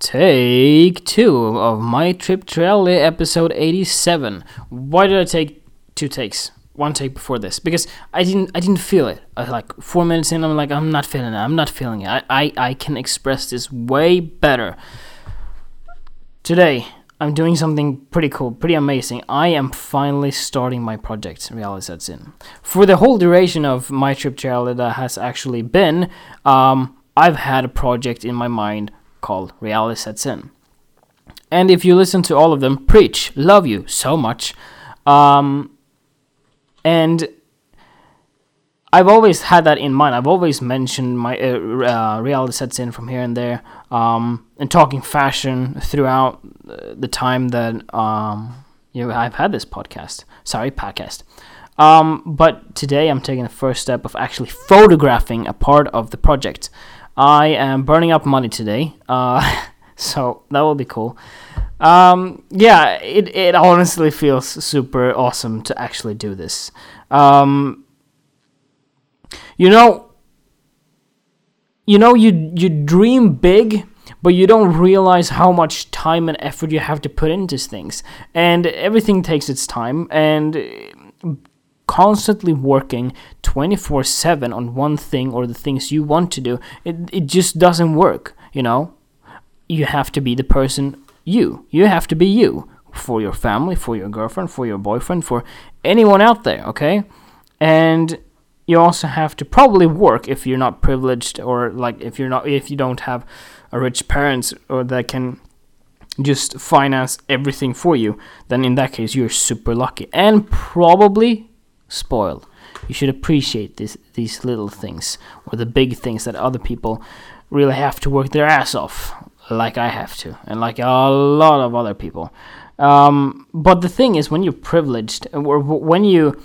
Take two of My Trip Trolley, episode 87. Why did I take two takes? One take before this because I didn't feel it. I was like 4 minutes in, I'm like, I'm not feeling it. I can express this way better. Today I'm doing something pretty cool, pretty amazing. I am finally starting my project, Reality Sets In. For the whole duration of My Trip Trolley that has actually been, I've had a project in my mind called Reality Sets In. And if you listen to all of them, preach, love you so much. And I've always had that in mind. I've always mentioned my Reality Sets In from here and there, and talking fashion throughout the time that I've had this podcast. But today I'm taking the first step of actually photographing a part of the project. I am burning up money today, so that will be cool. It honestly feels super awesome to actually do this. You dream big, but you don't realize how much time and effort you have to put into things. And everything takes its time, and constantly working 24/7 on one thing or the things you want to do, it just doesn't work, you know? You have to be the person you have to be you, for your family, for your girlfriend, for your boyfriend, for anyone out there, okay? And you also have to probably work if you're not privileged, or like if you don't have a rich parents or that can just finance everything for you, then in that case you're super lucky and probably spoiled. You should appreciate these little things, or the big things that other people really have to work their ass off, like I have to, and like a lot of other people. But the thing is, when you're privileged, or when you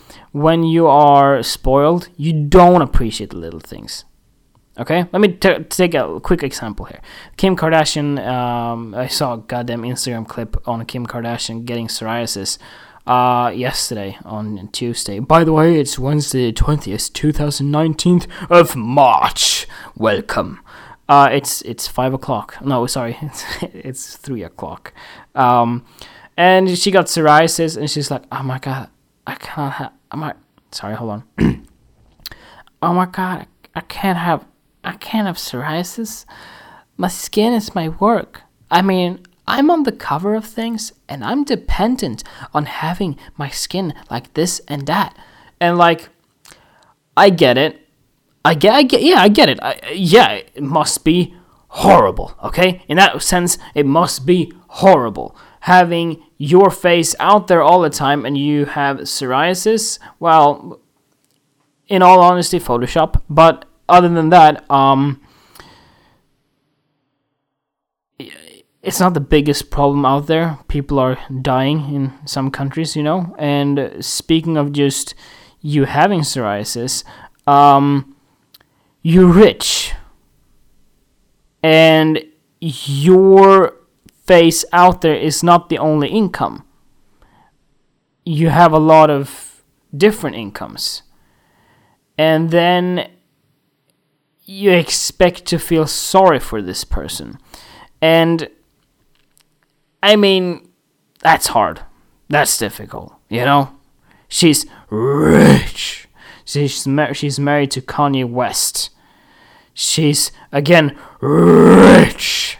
are spoiled, you don't appreciate the little things. Okay, let me take a quick example here. Kim Kardashian, I saw a goddamn Instagram clip on Kim Kardashian getting psoriasis yesterday, on Tuesday. By the way, it's Wednesday, 20th, 2019 of March. Welcome. It's 5 o'clock. No, sorry, it's 3 o'clock. And she got psoriasis, and she's like, oh my god, I can't have. Sorry, hold on. Oh my god, I can't have psoriasis. My skin is my work. I mean, I'm on the cover of things, and I'm dependent on having my skin like this and that. And like, I get it. I get it. It must be horrible, okay? In that sense, it must be horrible. Having your face out there all the time and you have psoriasis, well, in all honesty, Photoshop. But other than that, it's not the biggest problem out there. People are dying in some countries, you know. And speaking of just you having psoriasis, you're rich. And your face out there is not the only income. You have a lot of different incomes. And then you expect to feel sorry for this person. And I mean, that's hard. That's difficult, you know? She's rich. She's married to Kanye West. She's, again, rich.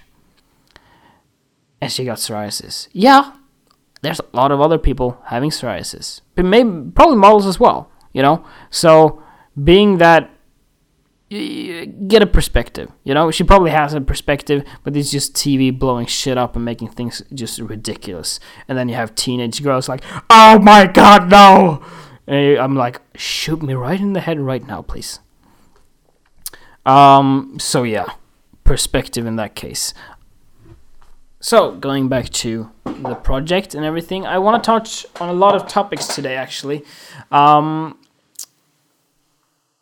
And she got psoriasis. Yeah, there's a lot of other people having psoriasis. But maybe, probably models as well, you know? So, being that, get a perspective, you know? She probably has a perspective, but it's just TV blowing shit up and making things just ridiculous. And then you have teenage girls like, oh my god, no! And I'm like, shoot me right in the head right now, please. So yeah, perspective in that case. So, going back to the project and everything, I want to touch on a lot of topics today, actually.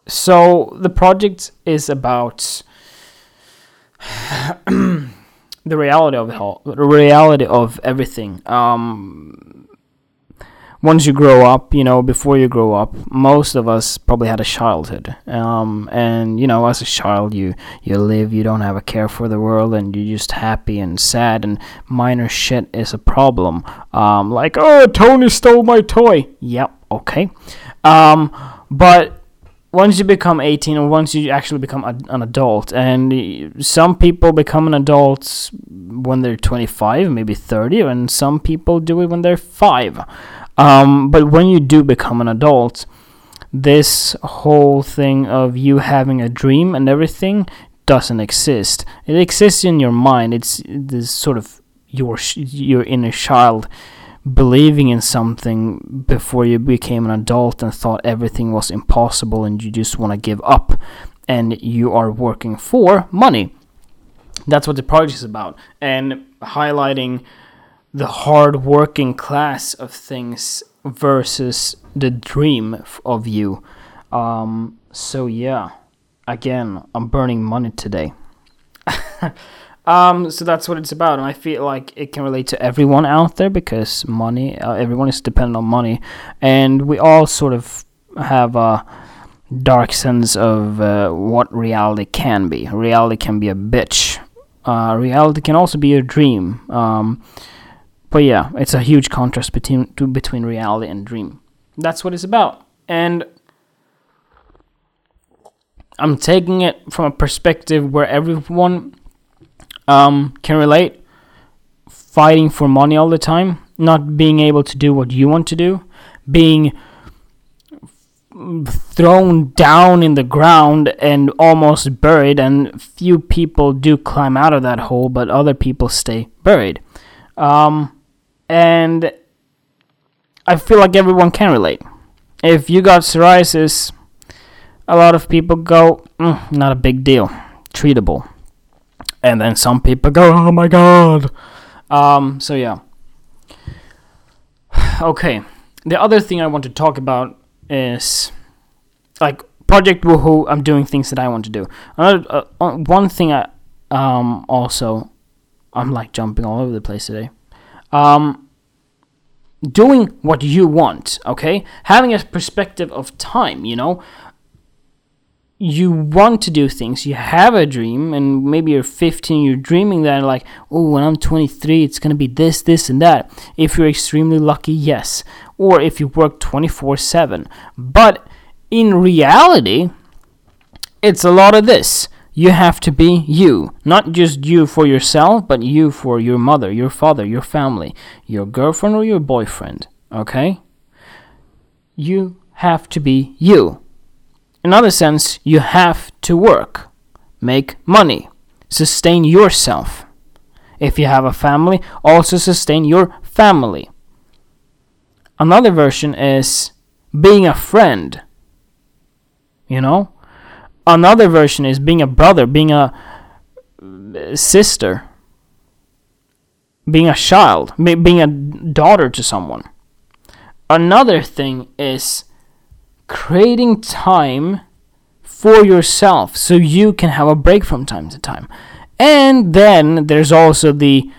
So the project is about the reality of everything. once you grow up, you know, before you grow up, most of us probably had a childhood. And, you know, as a child, you live, you don't have a care for the world, and you're just happy and sad, and minor shit is a problem. Like, oh, Tony stole my toy. Yep, okay. But once you become 18, or once you actually become an adult, and some people become an adult when they're 25, maybe 30, and some people do it when they're 5. But when you do become an adult, this whole thing of you having a dream and everything doesn't exist. It exists in your mind. It's this sort of your inner child believing in something before you became an adult and thought everything was impossible and you just want to give up, and you are working for money. That's what the project is about, and highlighting the hard working class of things versus the dream of you. So yeah, again, I'm burning money today. So that's what it's about, and I feel like it can relate to everyone out there, because money, everyone is dependent on money, and we all sort of have a dark sense of what reality can be. Reality can be a bitch. Reality can also be a dream. But yeah, it's a huge contrast between reality and dream. That's what it's about, and I'm taking it from a perspective where everyone can relate. Fighting for money all the time, not being able to do what you want to do, being thrown down in the ground and almost buried, and few people do climb out of that hole, but other people stay buried. And I feel like everyone can relate. If you got psoriasis, a lot of people go, not a big deal, treatable. And then some people go, oh my god. So yeah. Okay. The other thing I want to talk about is, like, Project Woohoo, I'm doing things that I want to do. Another, one thing I also, I'm like jumping all over the place today. Doing what you want, okay? Having a perspective of time, you know? You want to do things, you have a dream, and maybe you're 15, you're dreaming that, like, oh, when I'm 23, it's going to be this, this, and that. If you're extremely lucky, yes. Or if you work 24/7. But in reality, it's a lot of this. You have to be you. Not just you for yourself, but you for your mother, your father, your family, your girlfriend or your boyfriend, okay? You have to be you. In other sense, you have to work, make money, sustain yourself. If you have a family, also sustain your family. Another version is being a friend, you know? Another version is being a brother, being a sister, being a child, being a daughter to someone. Another thing is creating time for yourself so you can have a break from time to time. And then there's also the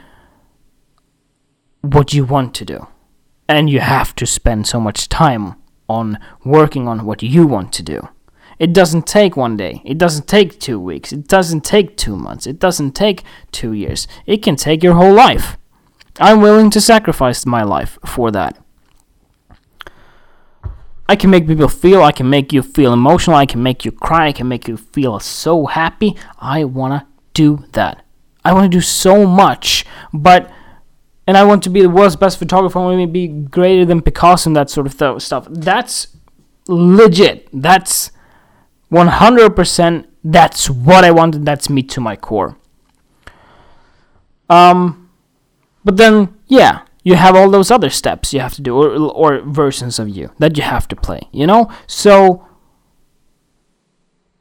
what you want to do. And you have to spend so much time on working on what you want to do. It doesn't take one day. It doesn't take 2 weeks. It doesn't take 2 months. It doesn't take 2 years. It can take your whole life. I'm willing to sacrifice my life for that. I can make people feel, I can make you feel emotional, I can make you cry, I can make you feel so happy. I want to do that. I want to do so much, and I want to be the world's best photographer, I want to be greater than Picasso and that sort of stuff. That's legit. That's 100%, that's what I want, and that's me to my core. But then, yeah. You have all those other steps you have to do, or versions of you that you have to play, you know? So,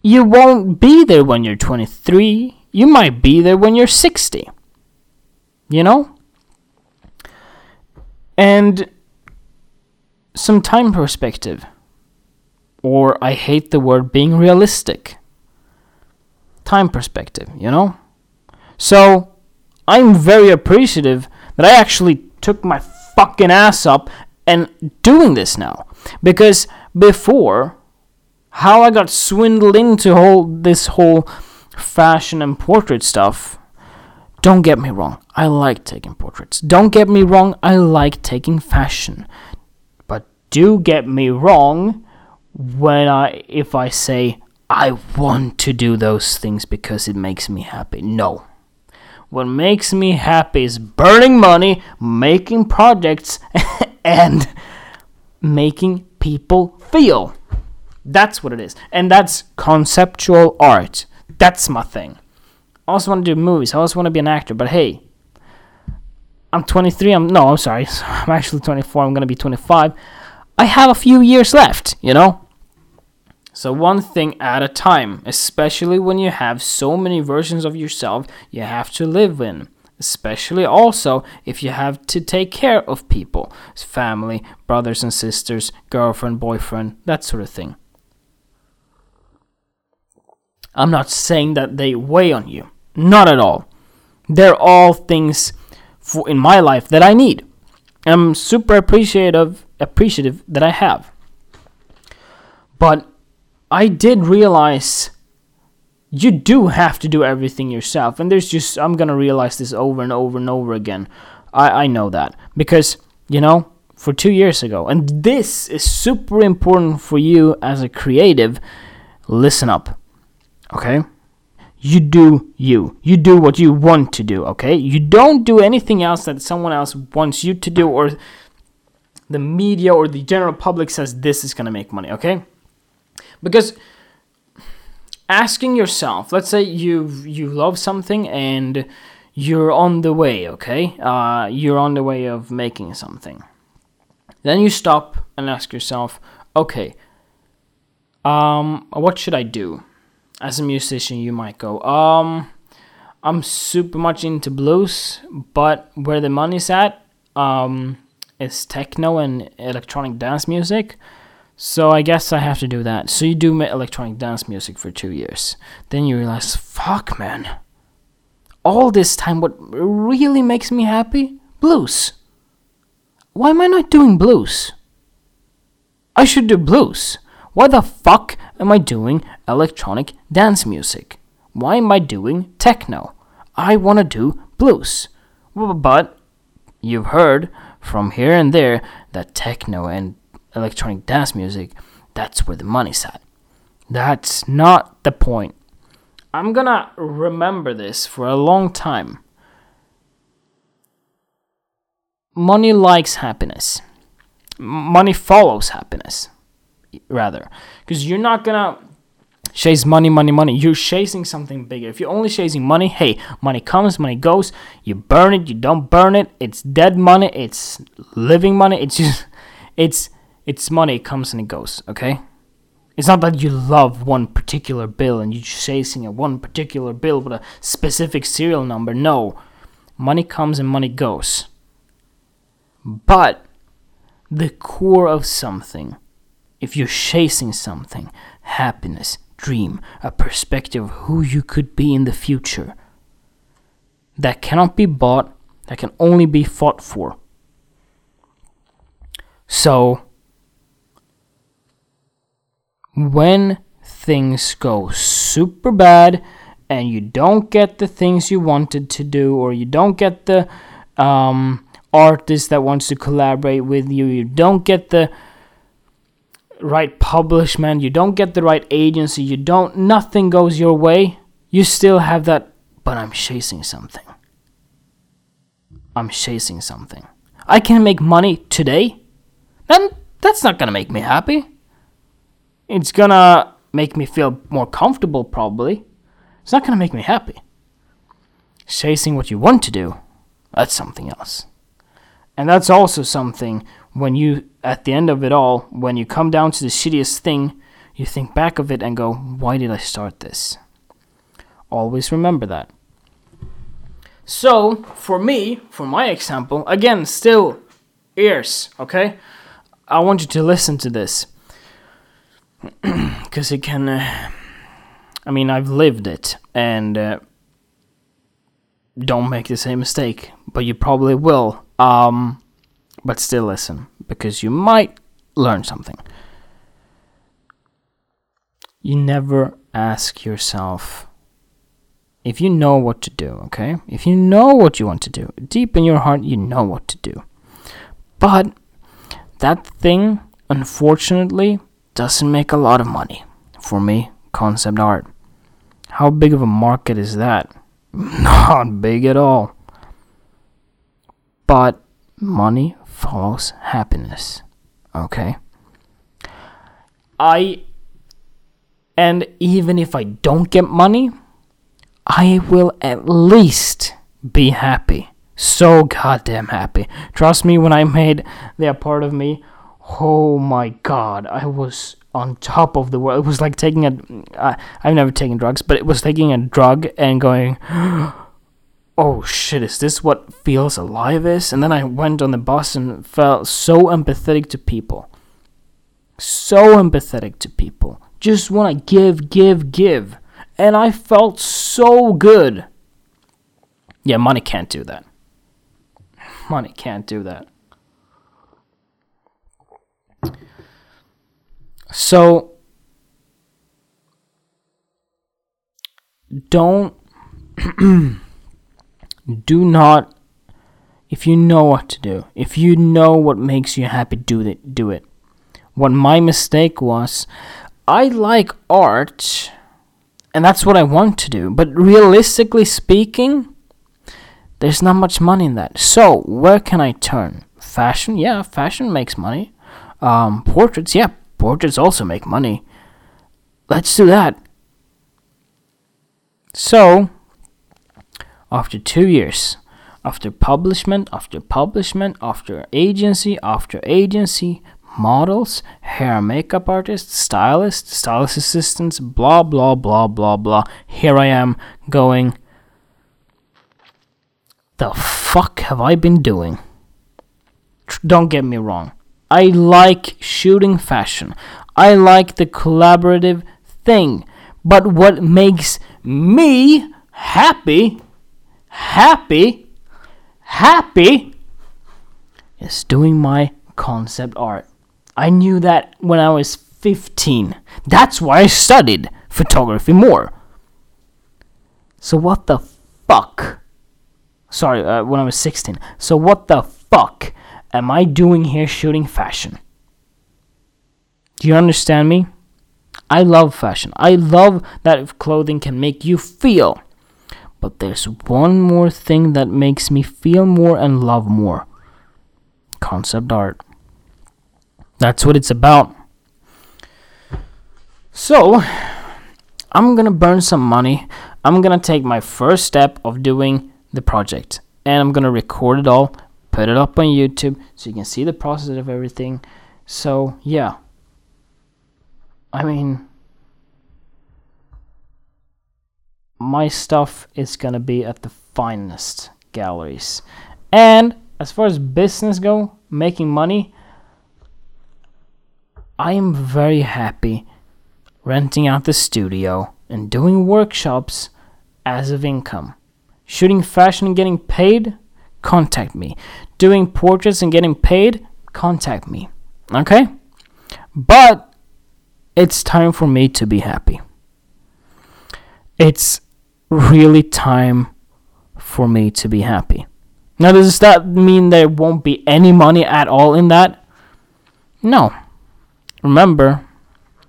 you won't be there when you're 23. You might be there when you're 60, you know? And some time perspective. Or, I hate the word, being realistic. Time perspective, you know? So, I'm very appreciative that I actually took my fucking ass up and doing this now. Because before, how I got swindled into this whole fashion and portrait stuff, don't get me wrong, I like taking portraits. Don't get me wrong, I like taking fashion. But do get me wrong if I say I want to do those things because it makes me happy. No. What makes me happy is burning money, making projects, and making people feel. That's what it is. And that's conceptual art. That's my thing. I also want to do movies. I also want to be an actor. But hey, I'm 23. I'm actually 24. I'm going to be 25. I have a few years left, you know? So one thing at a time, especially when you have so many versions of yourself you have to live in. Especially also if you have to take care of people, family, brothers and sisters, girlfriend, boyfriend, that sort of thing. I'm not saying that they weigh on you. Not at all. They're all things in my life that I need. I'm super appreciative that I have. But I did realize you do have to do everything yourself. And I'm going to realize this over and over and over again. I know that. Because, for 2 years ago. And this is super important for you as a creative. Listen up. Okay? You do you. You do what you want to do. Okay? You don't do anything else that someone else wants you to do. Or the media or the general public says this is going to make money. Okay? Because asking yourself, let's say you love something and you're on the way, okay? You're on the way of making something. Then you stop and ask yourself, okay, what should I do? As a musician, you might go, I'm super much into blues, but where the money's at is techno and electronic dance music. So I guess I have to do that. So you do electronic dance music for 2 years. Then you realize, fuck man. All this time, what really makes me happy? Blues. Why am I not doing blues? I should do blues. Why the fuck am I doing electronic dance music? Why am I doing techno? I want to do blues. But you've heard from here and there that techno and electronic dance music, that's where the money's at. That's not the point. I'm gonna remember this for a long time. Money likes happiness. Money follows happiness, rather. Because you're not gonna chase money. You're chasing something bigger. If you're only chasing money, hey, money comes, money goes. You burn it, you don't burn it. It's dead money, it's living money. It's money, it comes and it goes, okay? It's not that you love one particular bill and you're chasing at one particular bill with a specific serial number. No. Money comes and money goes. But the core of something, if you're chasing something, happiness, dream, a perspective of who you could be in the future, that cannot be bought, that can only be fought for. So when things go super bad and you don't get the things you wanted to do, or you don't get the artist that wants to collaborate with you, you don't get the right publishment, you don't get the right agency, nothing goes your way, you still have that, but I'm chasing something. I can make money today, then that's not gonna make me happy. It's gonna make me feel more comfortable, probably. It's not gonna make me happy. Chasing what you want to do, that's something else. And that's also something when you, at the end of it all, when you come down to the shittiest thing, you think back of it and go, why did I start this? Always remember that. So, for me, for my example, again, still ears, okay? I want you to listen to this. Because it can, I've lived it, and don't make the same mistake, but you probably will, but still listen, because you might learn something. You never ask yourself if you know what to do, okay? If you know what you want to do, deep in your heart, you know what to do. But that thing, unfortunately, doesn't make a lot of money. For me, concept art. How big of a market is that? Not big at all. But money follows happiness, okay? And even if I don't get money, I will at least be happy. So goddamn happy. Trust me, when I made They're Part of Me, oh my god, I was on top of the world. It was like taking I've never taken drugs, but it was taking a drug and going, oh shit, is this what feels alive is? And then I went on the bus and felt so empathetic to people. Just want to give. And I felt so good. Yeah, money can't do that. So, do not, if you know what to do, if you know what makes you happy, do it. What my mistake was, I like art, and that's what I want to do, but realistically speaking, there's not much money in that. So, where can I turn? Fashion? Yeah, fashion makes money. Portraits? Yeah, portraits also make money. Let's do that. So, after 2 years, after publishment, after agency, models, hair and makeup artists, stylist assistants, blah, blah, blah. Here I am going, the fuck have I been doing? Don't get me wrong. I like shooting fashion. I like the collaborative thing. But what makes me happy is doing my concept art. I knew that when I was 15. That's why I studied photography more. So what the fuck? Sorry, when I was 16. So what the fuck am I doing here shooting fashion? Do you understand me? I love fashion. I love that if clothing can make you feel. But there's one more thing that makes me feel more and love more. Concept art. That's what it's about. So, I'm gonna burn some money. I'm gonna take my first step of doing the project. And I'm gonna record it all, put it up on YouTube, so you can see the process of everything. So, yeah. I mean, my stuff is gonna be at the finest galleries. And, as far as business go, making money, I am very happy renting out the studio and doing workshops as of income. Shooting fashion and getting paid? Contact me. Doing portraits and getting paid? Contact me. Okay? But it's time for me to be happy. It's really time for me to be happy. Now, does that mean there won't be any money at all in that? No. Remember,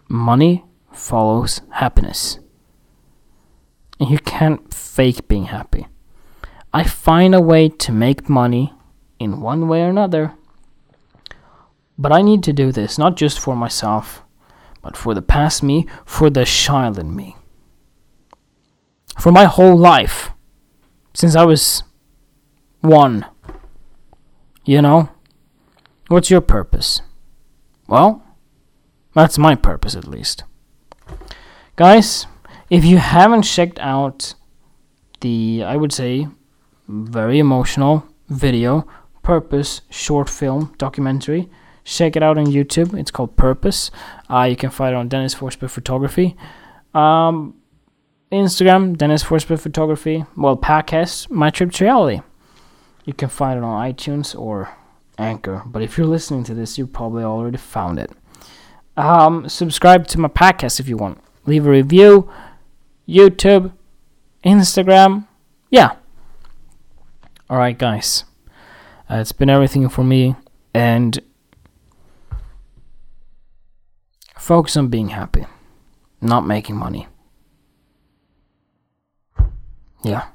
money follows happiness. And you can't fake being happy. I find a way to make money in one way or another. But I need to do this, not just for myself, but for the past me, for the child in me. For my whole life, since I was one. You know? What's your purpose? Well, that's my purpose at least. Guys, if you haven't checked out the, I would say, very emotional video, Purpose short film documentary, check it out on YouTube. It's called Purpose. You can find it on Dennis Forsberg Photography. Instagram, Dennis Forsberg Photography. Well, podcast, My Trip to Reality. You can find it on iTunes or Anchor. But if you're listening to this, you probably already found it. Subscribe to my podcast if you want. Leave a review. YouTube. Instagram. Yeah. Alright, guys. It's been everything for me. And focus on being happy. Not making money. Yeah.